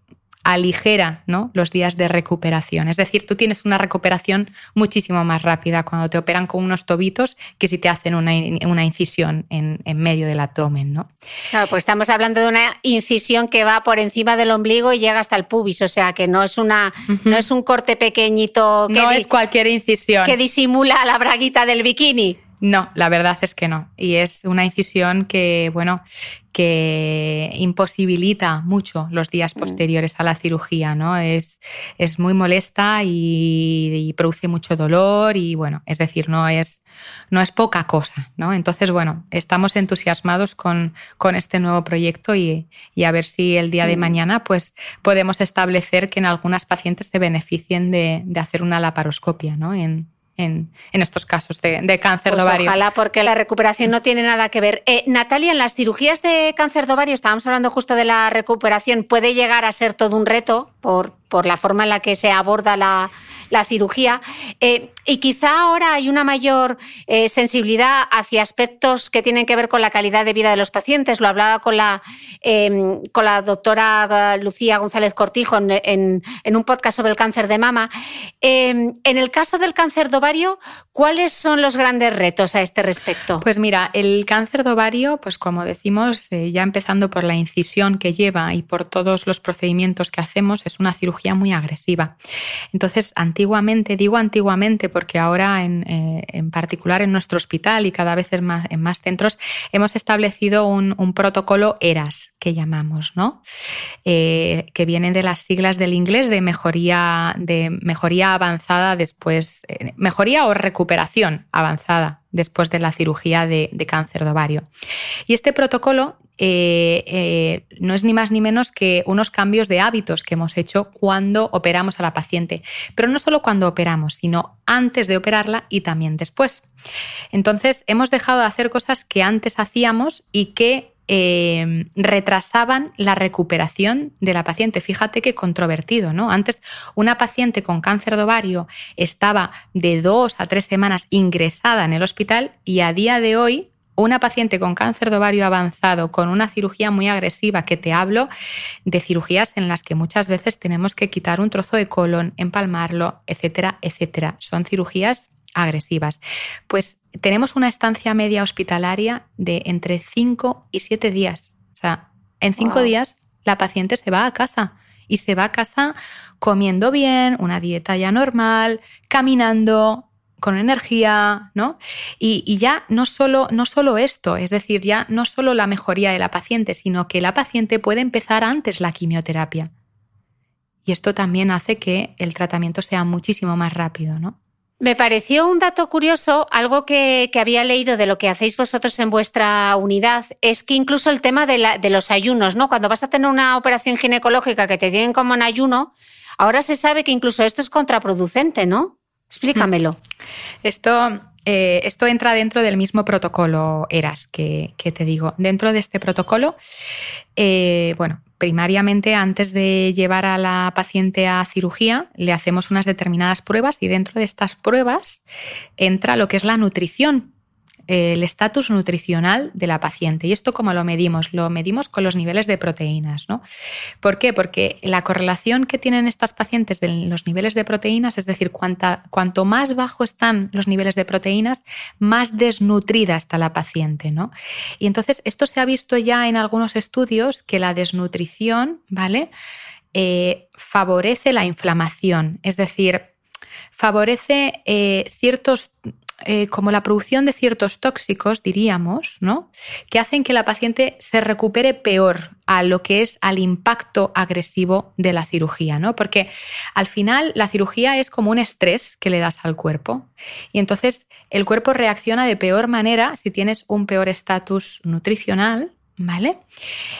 aligera, ¿no?, los días de recuperación. Es decir, tú tienes una recuperación muchísimo más rápida cuando te operan con unos tobitos que si te hacen una, una incisión en, en medio del abdomen, ¿no? Claro, pues estamos hablando de una incisión que va por encima del ombligo y llega hasta el pubis, o sea que no es, una, uh-huh. no es un corte pequeñito. Que no di- es cualquier incisión. Que disimula la braguita del bikini. No, la verdad es que no. Y es una incisión que, bueno, que imposibilita mucho los días posteriores a la cirugía, ¿no? Es, es muy molesta y, y produce mucho dolor y, bueno, es decir, no es, no es poca cosa, ¿no? Entonces, bueno, estamos entusiasmados con, con este nuevo proyecto y, y a ver si el día de mañana pues, podemos establecer que en algunas pacientes se beneficien de, de hacer una laparoscopia, ¿no?, en, En, en estos casos de, de cáncer pues de ovario. Ojalá, porque la recuperación no tiene nada que ver. Eh, Natalia, en las cirugías de cáncer de ovario, estábamos hablando justo de la recuperación, puede llegar a ser todo un reto por, por la forma en la que se aborda la, la cirugía. Eh, y quizá ahora hay una mayor eh, sensibilidad hacia aspectos que tienen que ver con la calidad de vida de los pacientes. Lo hablaba con la, eh, con la doctora Lucía González Cortijo en, en, en un podcast sobre el cáncer de mama. Eh, en el caso del cáncer de ovario, ¿cuáles son los grandes retos a este respecto? Pues mira, el cáncer de ovario, pues como decimos, eh, ya empezando por la incisión que lleva y por todos los procedimientos que hacemos, es una cirugía muy agresiva. Entonces, antiguamente, digo antiguamente porque ahora en, eh, en particular en nuestro hospital y cada vez en más, en más centros, hemos establecido un, un protocolo ERAS, que llamamos, ¿no? Eh, que viene de las siglas del inglés de mejoría, de mejoría avanzada después, eh, mejoría o recuperación avanzada después de la cirugía de, de cáncer de ovario. Y este protocolo Eh, eh, no es ni más ni menos que unos cambios de hábitos que hemos hecho cuando operamos a la paciente, pero no solo cuando operamos, sino antes de operarla y también después. Entonces, hemos dejado de hacer cosas que antes hacíamos y que Eh, retrasaban la recuperación de la paciente. Fíjate qué controvertido, ¿no? Antes una paciente con cáncer de ovario estaba de dos a tres semanas ingresada en el hospital y a día de hoy una paciente con cáncer de ovario avanzado, con una cirugía muy agresiva, que te hablo de cirugías en las que muchas veces tenemos que quitar un trozo de colon, empalmarlo, etcétera, etcétera. Son cirugías agresivas. Pues tenemos una estancia media hospitalaria de entre cinco y siete días. O sea, en cinco wow. días la paciente se va a casa. Y se va a casa comiendo bien, una dieta ya normal, caminando, con energía, ¿no? Y, y ya no solo, no solo esto, es decir, ya no solo la mejoría de la paciente, sino que la paciente puede empezar antes la quimioterapia. Y esto también hace que el tratamiento sea muchísimo más rápido, ¿no? Me pareció un dato curioso, algo que, que había leído de lo que hacéis vosotros en vuestra unidad, es que incluso el tema de, la, de los ayunos, ¿no? Cuando vas a tener una operación ginecológica que te tienen como en ayuno, ahora se sabe que incluso esto es contraproducente, ¿no? Explícamelo. Esto, eh, esto entra dentro del mismo protocolo ERAS que, que te digo. Dentro de este protocolo, eh, bueno, primariamente antes de llevar a la paciente a cirugía, le hacemos unas determinadas pruebas y dentro de estas pruebas entra lo que es la nutrición, el estatus nutricional de la paciente. ¿Y esto cómo lo medimos? Lo medimos con los niveles de proteínas, ¿no? ¿Por qué? Porque la correlación que tienen estas pacientes de los niveles de proteínas, es decir, cuanta, cuanto más bajo están los niveles de proteínas, más desnutrida está la paciente, ¿no? Y entonces esto se ha visto ya en algunos estudios que la desnutrición, ¿vale? Eh, favorece la inflamación, es decir, favorece eh, ciertos... Eh, como la producción de ciertos tóxicos, diríamos, ¿no? Que hacen que la paciente se recupere peor a lo que es al impacto agresivo de la cirugía, ¿no? Porque al final la cirugía es como un estrés que le das al cuerpo y entonces el cuerpo reacciona de peor manera si tienes un peor estatus nutricional, ¿vale?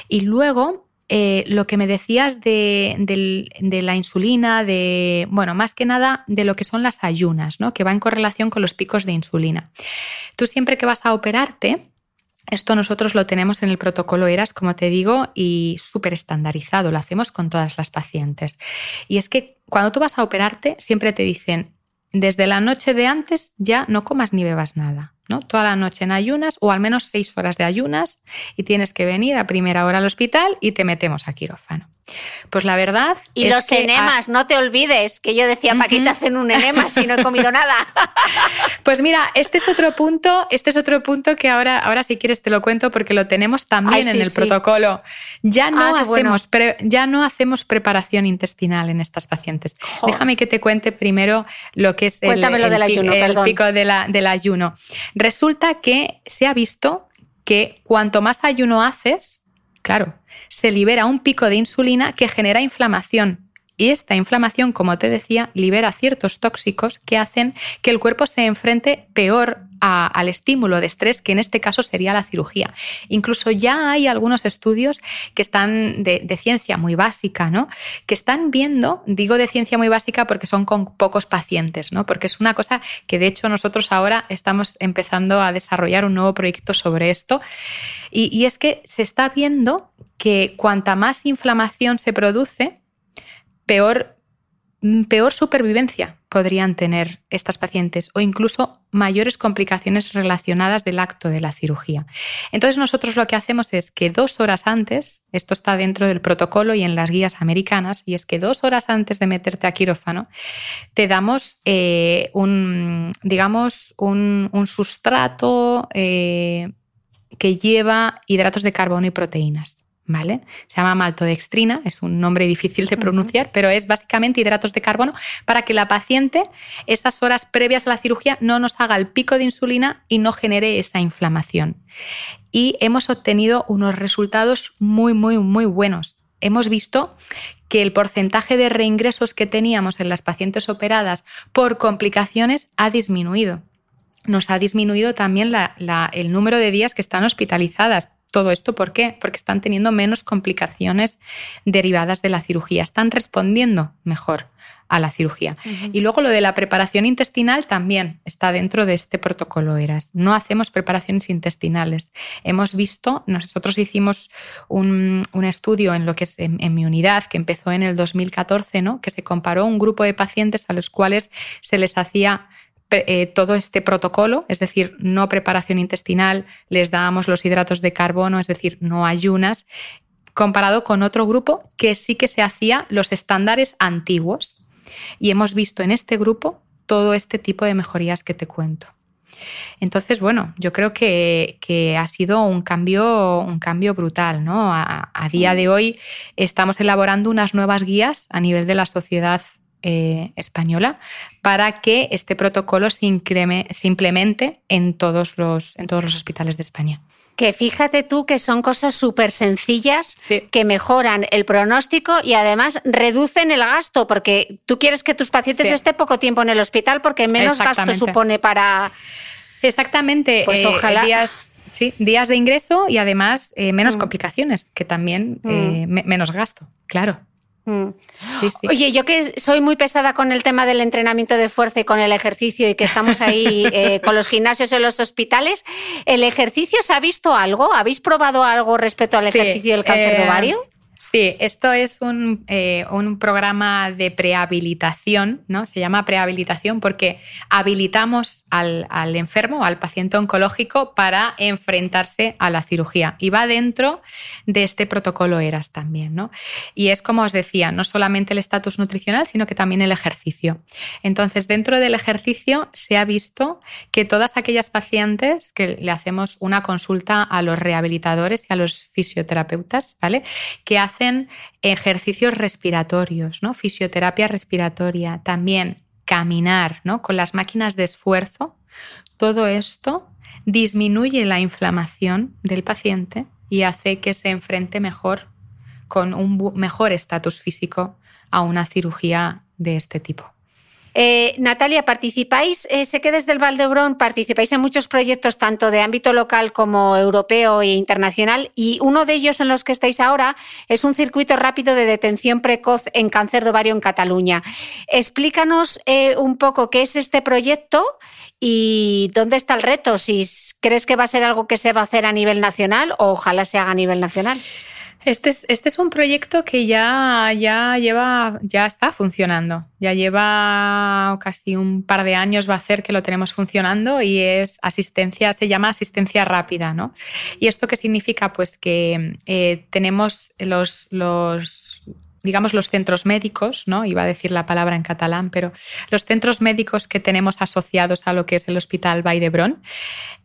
Y luego Eh, lo que me decías de, de, de la insulina, de bueno, más que nada de lo que son las ayunas, ¿no? Que va en correlación con los picos de insulina. Tú siempre que vas a operarte, esto nosotros lo tenemos en el protocolo ERAS, como te digo, y súper estandarizado, lo hacemos con todas las pacientes. Y es que cuando tú vas a operarte, siempre te dicen, desde la noche de antes ya no comas ni bebas nada, ¿no? Toda la noche en ayunas o al menos seis horas de ayunas y tienes que venir a primera hora al hospital y te metemos a quirófano. Pues la verdad y es los que enemas, a... no te olvides, que yo decía, ¿para qué te hacen un enema si no he comido nada? Pues mira, este es otro punto, este es otro punto que ahora, ahora si quieres te lo cuento porque lo tenemos también Ay, sí, en el sí. protocolo. Ya no, ah, hacemos, bueno. pre, ya no hacemos preparación intestinal en estas pacientes. Oh. Déjame que te cuente primero lo que es el, el, del ayuno, el, el pico de la, del ayuno. Resulta que se ha visto que cuanto más ayuno haces, claro, se libera un pico de insulina que genera inflamación. Y esta inflamación, como te decía, libera ciertos tóxicos que hacen que el cuerpo se enfrente peor a, al estímulo de estrés, que en este caso sería la cirugía. Incluso ya hay algunos estudios que están de, de ciencia muy básica, ¿no? Que están viendo, digo de ciencia muy básica porque son con pocos pacientes, ¿no? Porque es una cosa que de hecho nosotros ahora estamos empezando a desarrollar un nuevo proyecto sobre esto y, y es que se está viendo que cuanta más inflamación se produce, peor, peor supervivencia podrían tener estas pacientes o incluso mayores complicaciones relacionadas del acto de la cirugía. Entonces nosotros lo que hacemos es que dos horas antes, esto está dentro del protocolo y en las guías americanas, y es que dos horas antes de meterte a quirófano te damos eh, un, digamos, un, un sustrato eh, que lleva hidratos de carbono y proteínas. ¿Vale? Se llama maltodextrina, es un nombre difícil de pronunciar, pero es básicamente hidratos de carbono para que la paciente esas horas previas a la cirugía no nos haga el pico de insulina y no genere esa inflamación. Y hemos obtenido unos resultados muy, muy, muy buenos. Hemos visto que el porcentaje de reingresos que teníamos en las pacientes operadas por complicaciones ha disminuido. Nos ha disminuido también la, la, el número de días que están hospitalizadas. Todo esto, ¿por qué? Porque están teniendo menos complicaciones derivadas de la cirugía, están respondiendo mejor a la cirugía. Uh-huh. Y luego lo de la preparación intestinal también está dentro de este protocolo ERAS. No hacemos preparaciones intestinales. Hemos visto, nosotros hicimos un, un estudio en lo que es en, en mi unidad, que empezó en el dos mil catorce, ¿no? Que se comparó un grupo de pacientes a los cuales se les hacía todo este protocolo, es decir, no preparación intestinal, les dábamos los hidratos de carbono, es decir, no ayunas, comparado con otro grupo que sí que se hacía los estándares antiguos. Y hemos visto en este grupo todo este tipo de mejorías que te cuento. Entonces, bueno, yo creo que, que ha sido un cambio, un cambio brutal, ¿no? A, a día de hoy estamos elaborando unas nuevas guías a nivel de la sociedad Eh, española para que este protocolo se, increme, se implemente en todos, los, en todos los hospitales de España. Que fíjate tú que son cosas súper sencillas, sí, que mejoran el pronóstico y además reducen el gasto, porque tú quieres que tus pacientes, sí, estén poco tiempo en el hospital porque menos gasto supone para... Exactamente. Pues eh, ojalá... Días... Sí, días de ingreso y además eh, menos mm. complicaciones, que también mm. eh, me- menos gasto, claro. Sí, sí. Oye, yo que soy muy pesada con el tema del entrenamiento de fuerza y con el ejercicio y que estamos ahí eh, con los gimnasios en los hospitales, ¿el ejercicio se ha visto algo? ¿Habéis probado algo respecto al ejercicio, sí, del cáncer eh... de ovario? Sí, esto es un, eh, un programa de prehabilitación, ¿no? Se llama prehabilitación porque habilitamos al, al enfermo, al paciente oncológico, para enfrentarse a la cirugía. Y va dentro de este protocolo ERAS también, ¿no? Y es como os decía, no solamente el estatus nutricional, sino que también el ejercicio. Entonces, dentro del ejercicio se ha visto que todas aquellas pacientes que le hacemos una consulta a los rehabilitadores y a los fisioterapeutas, ¿vale? Que hacen ejercicios respiratorios, ¿no? Fisioterapia respiratoria, también caminar, ¿no? Con las máquinas de esfuerzo. Todo esto disminuye la inflamación del paciente y hace que se enfrente mejor, con un bu- mejor estatus físico, a una cirugía de este tipo. Eh, Natalia, participáis, eh, sé que desde el Vall d'Hebron participáis en muchos proyectos tanto de ámbito local como europeo e internacional, y uno de ellos en los que estáis ahora es un circuito rápido de detención precoz en cáncer de ovario en Cataluña. Explícanos eh, un poco qué es este proyecto y dónde está el reto, si crees que va a ser algo que se va a hacer a nivel nacional o ojalá se haga a nivel nacional. Este es, este es un proyecto que ya, ya lleva, ya está funcionando. Ya lleva casi un par de años, va a ser que lo tenemos funcionando, y es asistencia, se llama asistencia rápida, ¿no? ¿Y esto qué significa? Pues que eh, tenemos los, los, digamos, los centros médicos, ¿no? Iba a decir la palabra en catalán, pero los centros médicos que tenemos asociados a lo que es el Hospital Vall d'Hebron,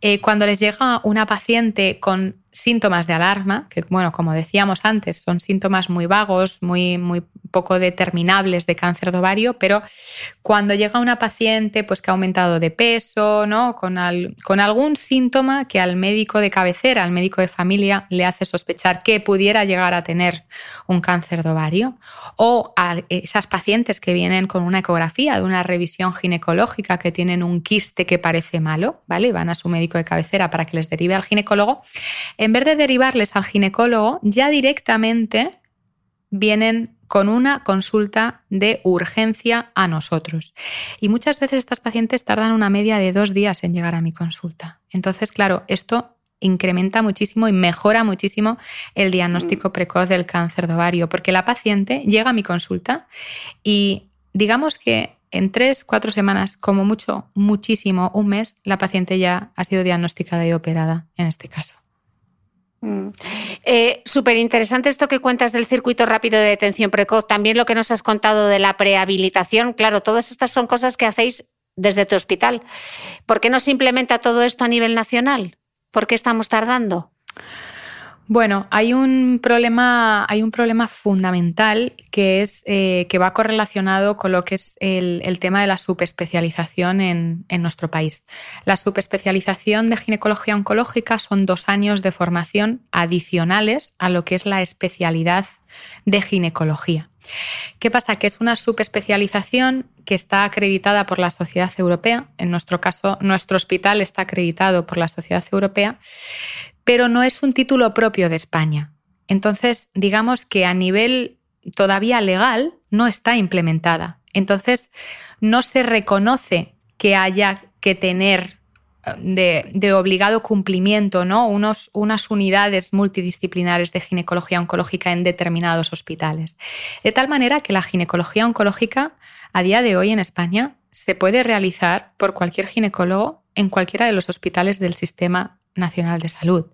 eh, cuando les llega una paciente con síntomas de alarma, que bueno, como decíamos antes, son síntomas muy vagos, muy, muy poco determinables de cáncer de ovario, pero cuando llega una paciente pues, que ha aumentado de peso, ¿no? con, al, con algún síntoma que al médico de cabecera, al médico de familia, le hace sospechar que pudiera llegar a tener un cáncer de ovario, o a esas pacientes que vienen con una ecografía de una revisión ginecológica que tienen un quiste que parece malo, ¿vale? Van a su médico de cabecera para que les derive al ginecólogo. En vez de derivarles al ginecólogo, ya directamente vienen con una consulta de urgencia a nosotros. Y muchas veces estas pacientes tardan una media de dos días en llegar a mi consulta. Entonces, claro, esto incrementa muchísimo y mejora muchísimo el diagnóstico precoz del cáncer de ovario, porque la paciente llega a mi consulta y digamos que en tres, cuatro semanas, como mucho, muchísimo, un mes, la paciente ya ha sido diagnosticada y operada en este caso. Mm. Eh, súper interesante esto que cuentas del circuito rápido de detención precoz, también lo que nos has contado de la prehabilitación. Claro, todas estas son cosas que hacéis desde tu hospital. ¿Por qué no se implementa todo esto a nivel nacional? ¿Por qué estamos tardando? Bueno, hay un problema, hay un problema fundamental que es eh, que va correlacionado con lo que es el, el tema de la subespecialización en, en nuestro país. La subespecialización de ginecología oncológica son dos años de formación adicionales a lo que es la especialidad de ginecología. ¿Qué pasa? Que es una subespecialización que está acreditada por la Sociedad Europea. En nuestro caso, nuestro hospital está acreditado por la Sociedad Europea, pero no es un título propio de España. Entonces, digamos que a nivel todavía legal no está implementada. Entonces, no se reconoce que haya que tener de, de obligado cumplimiento, ¿no?, Unos, unas unidades multidisciplinares de ginecología oncológica en determinados hospitales. De tal manera que la ginecología oncológica a día de hoy en España se puede realizar por cualquier ginecólogo en cualquiera de los hospitales del sistema Nacional de Salud.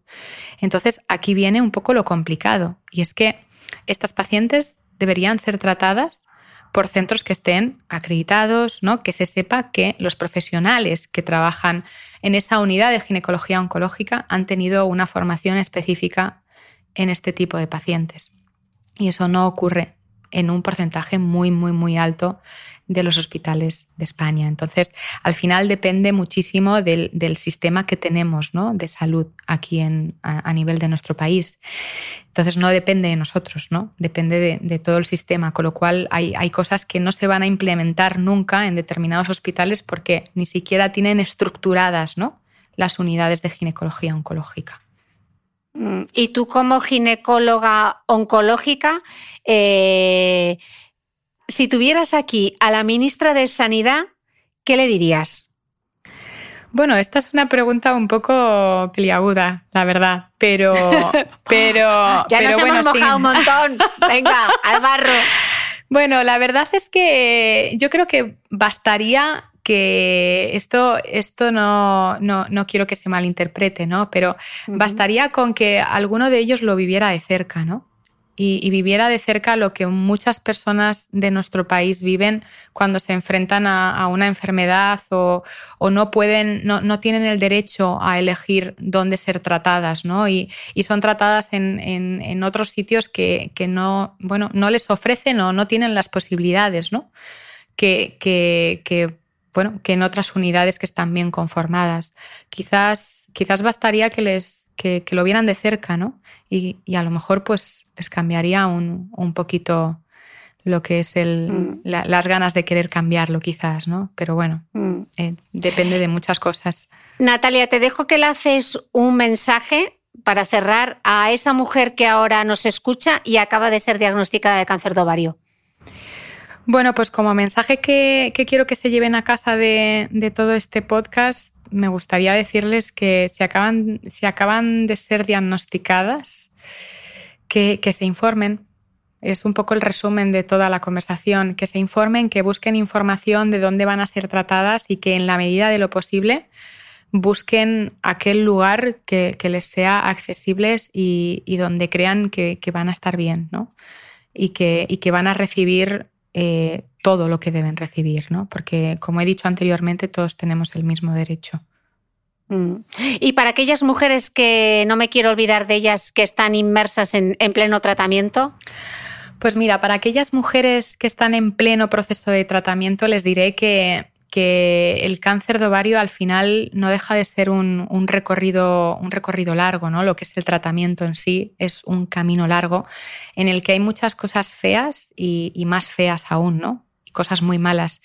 Entonces, aquí viene un poco lo complicado, y es que estas pacientes deberían ser tratadas por centros que estén acreditados, ¿no?, que se sepa que los profesionales que trabajan en esa unidad de ginecología oncológica han tenido una formación específica en este tipo de pacientes. Y eso no ocurre en un porcentaje muy, muy, muy alto de los hospitales de España. Entonces, al final depende muchísimo del, del sistema que tenemos, ¿no?, de salud aquí en, a, a nivel de nuestro país. Entonces, no depende de nosotros, ¿no?, depende de, de todo el sistema, con lo cual hay, hay cosas que no se van a implementar nunca en determinados hospitales porque ni siquiera tienen estructuradas, ¿no?, las unidades de ginecología oncológica. Y tú, como ginecóloga oncológica, eh, si tuvieras aquí a la ministra de Sanidad, ¿qué le dirías? Bueno, esta es una pregunta un poco peliaguda, la verdad, pero... pero ya pero nos bueno, hemos mojado sí. un montón. Venga, al barro. Bueno, la verdad es que yo creo que bastaría... que esto, esto no, no, no quiero que se malinterprete, ¿no?, pero bastaría con que alguno de ellos lo viviera de cerca, ¿no?, y, y viviera de cerca lo que muchas personas de nuestro país viven cuando se enfrentan a, a una enfermedad o, o no pueden, no, no tienen el derecho a elegir dónde ser tratadas, ¿no?, y, y son tratadas en, en, en otros sitios que, que no, bueno, no les ofrecen o no tienen las posibilidades, ¿no?, que, que, que Bueno, que en otras unidades que están bien conformadas. Quizás, quizás bastaría que, les, que, que lo vieran de cerca, ¿no? Y, y a lo mejor pues, les cambiaría un, un poquito lo que es el, mm. la, las ganas de querer cambiarlo, quizás, ¿no? Pero bueno, mm. eh, depende de muchas cosas. Natalia, te dejo que lances un mensaje para cerrar a esa mujer que ahora nos escucha y acaba de ser diagnosticada de cáncer de ovario. Bueno, pues como mensaje que, que quiero que se lleven a casa de, de todo este podcast, me gustaría decirles que si acaban, si acaban de ser diagnosticadas, que, que se informen. Es un poco el resumen de toda la conversación. Que se informen, que busquen información de dónde van a ser tratadas y que en la medida de lo posible busquen aquel lugar que, que les sea accesible y, y donde crean que, que van a estar bien, ¿no? Y que, y que van a recibir... Eh, todo lo que deben recibir, ¿no? Porque, como he dicho anteriormente, todos tenemos el mismo derecho. Mm. Y para aquellas mujeres que no me quiero olvidar de ellas, que están inmersas en, en pleno tratamiento. Pues mira, para aquellas mujeres que están en pleno proceso de tratamiento, les diré que, que el cáncer de ovario al final no deja de ser un, un, recorrido, un recorrido largo, ¿no? Lo que es el tratamiento en sí es un camino largo en el que hay muchas cosas feas y, y más feas aún, ¿no? Y cosas muy malas.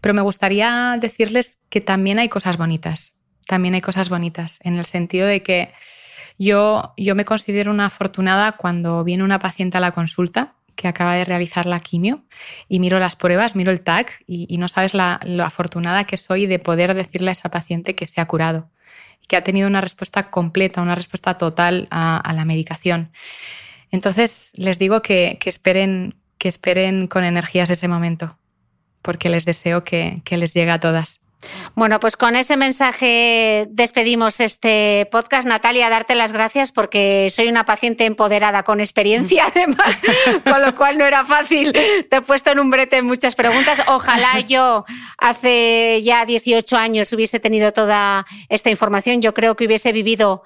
Pero me gustaría decirles que también hay cosas bonitas, también hay cosas bonitas, en el sentido de que yo, yo me considero una afortunada cuando viene una paciente a la consulta que acaba de realizar la quimio y miro las pruebas, miro el T A C y, y no sabes la, lo afortunada que soy de poder decirle a esa paciente que se ha curado, que ha tenido una respuesta completa, una respuesta total a, a la medicación. Entonces les digo que, que, esperen, que esperen con energías ese momento, porque les deseo que, que les llegue a todas. Bueno, pues con ese mensaje despedimos este podcast. Natalia, darte las gracias porque soy una paciente empoderada con experiencia, además, con lo cual no era fácil. Te he puesto en un brete en muchas preguntas. Ojalá yo hace ya dieciocho años hubiese tenido toda esta información. Yo creo que hubiese vivido,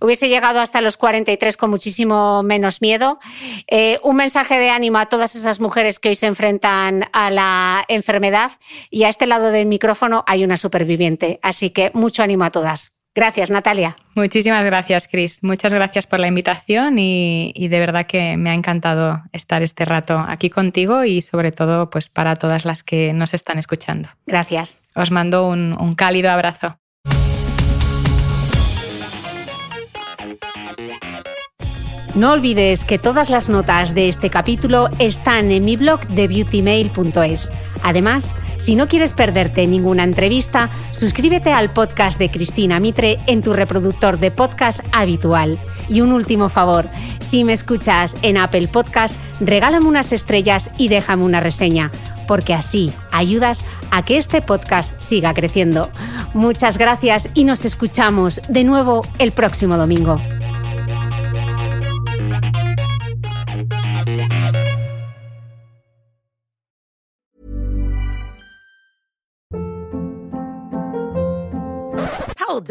hubiese llegado hasta los cuarenta y tres con muchísimo menos miedo. Eh, un mensaje de ánimo a todas esas mujeres que hoy se enfrentan a la enfermedad, y a este lado del micrófono hay una superviviente. Así que mucho ánimo a todas. Gracias, Natalia. Muchísimas gracias, Cris. Muchas gracias por la invitación y, y de verdad que me ha encantado estar este rato aquí contigo y sobre todo pues para todas las que nos están escuchando. Gracias. Os mando un, un cálido abrazo. No olvides que todas las notas de este capítulo están en mi blog de beauty mail punto es. Además, si no quieres perderte ninguna entrevista, suscríbete al podcast de Cristina Mitre en tu reproductor de podcast habitual. Y un último favor, si me escuchas en Apple Podcast, regálame unas estrellas y déjame una reseña, porque así ayudas a que este podcast siga creciendo. Muchas gracias y nos escuchamos de nuevo el próximo domingo. Hold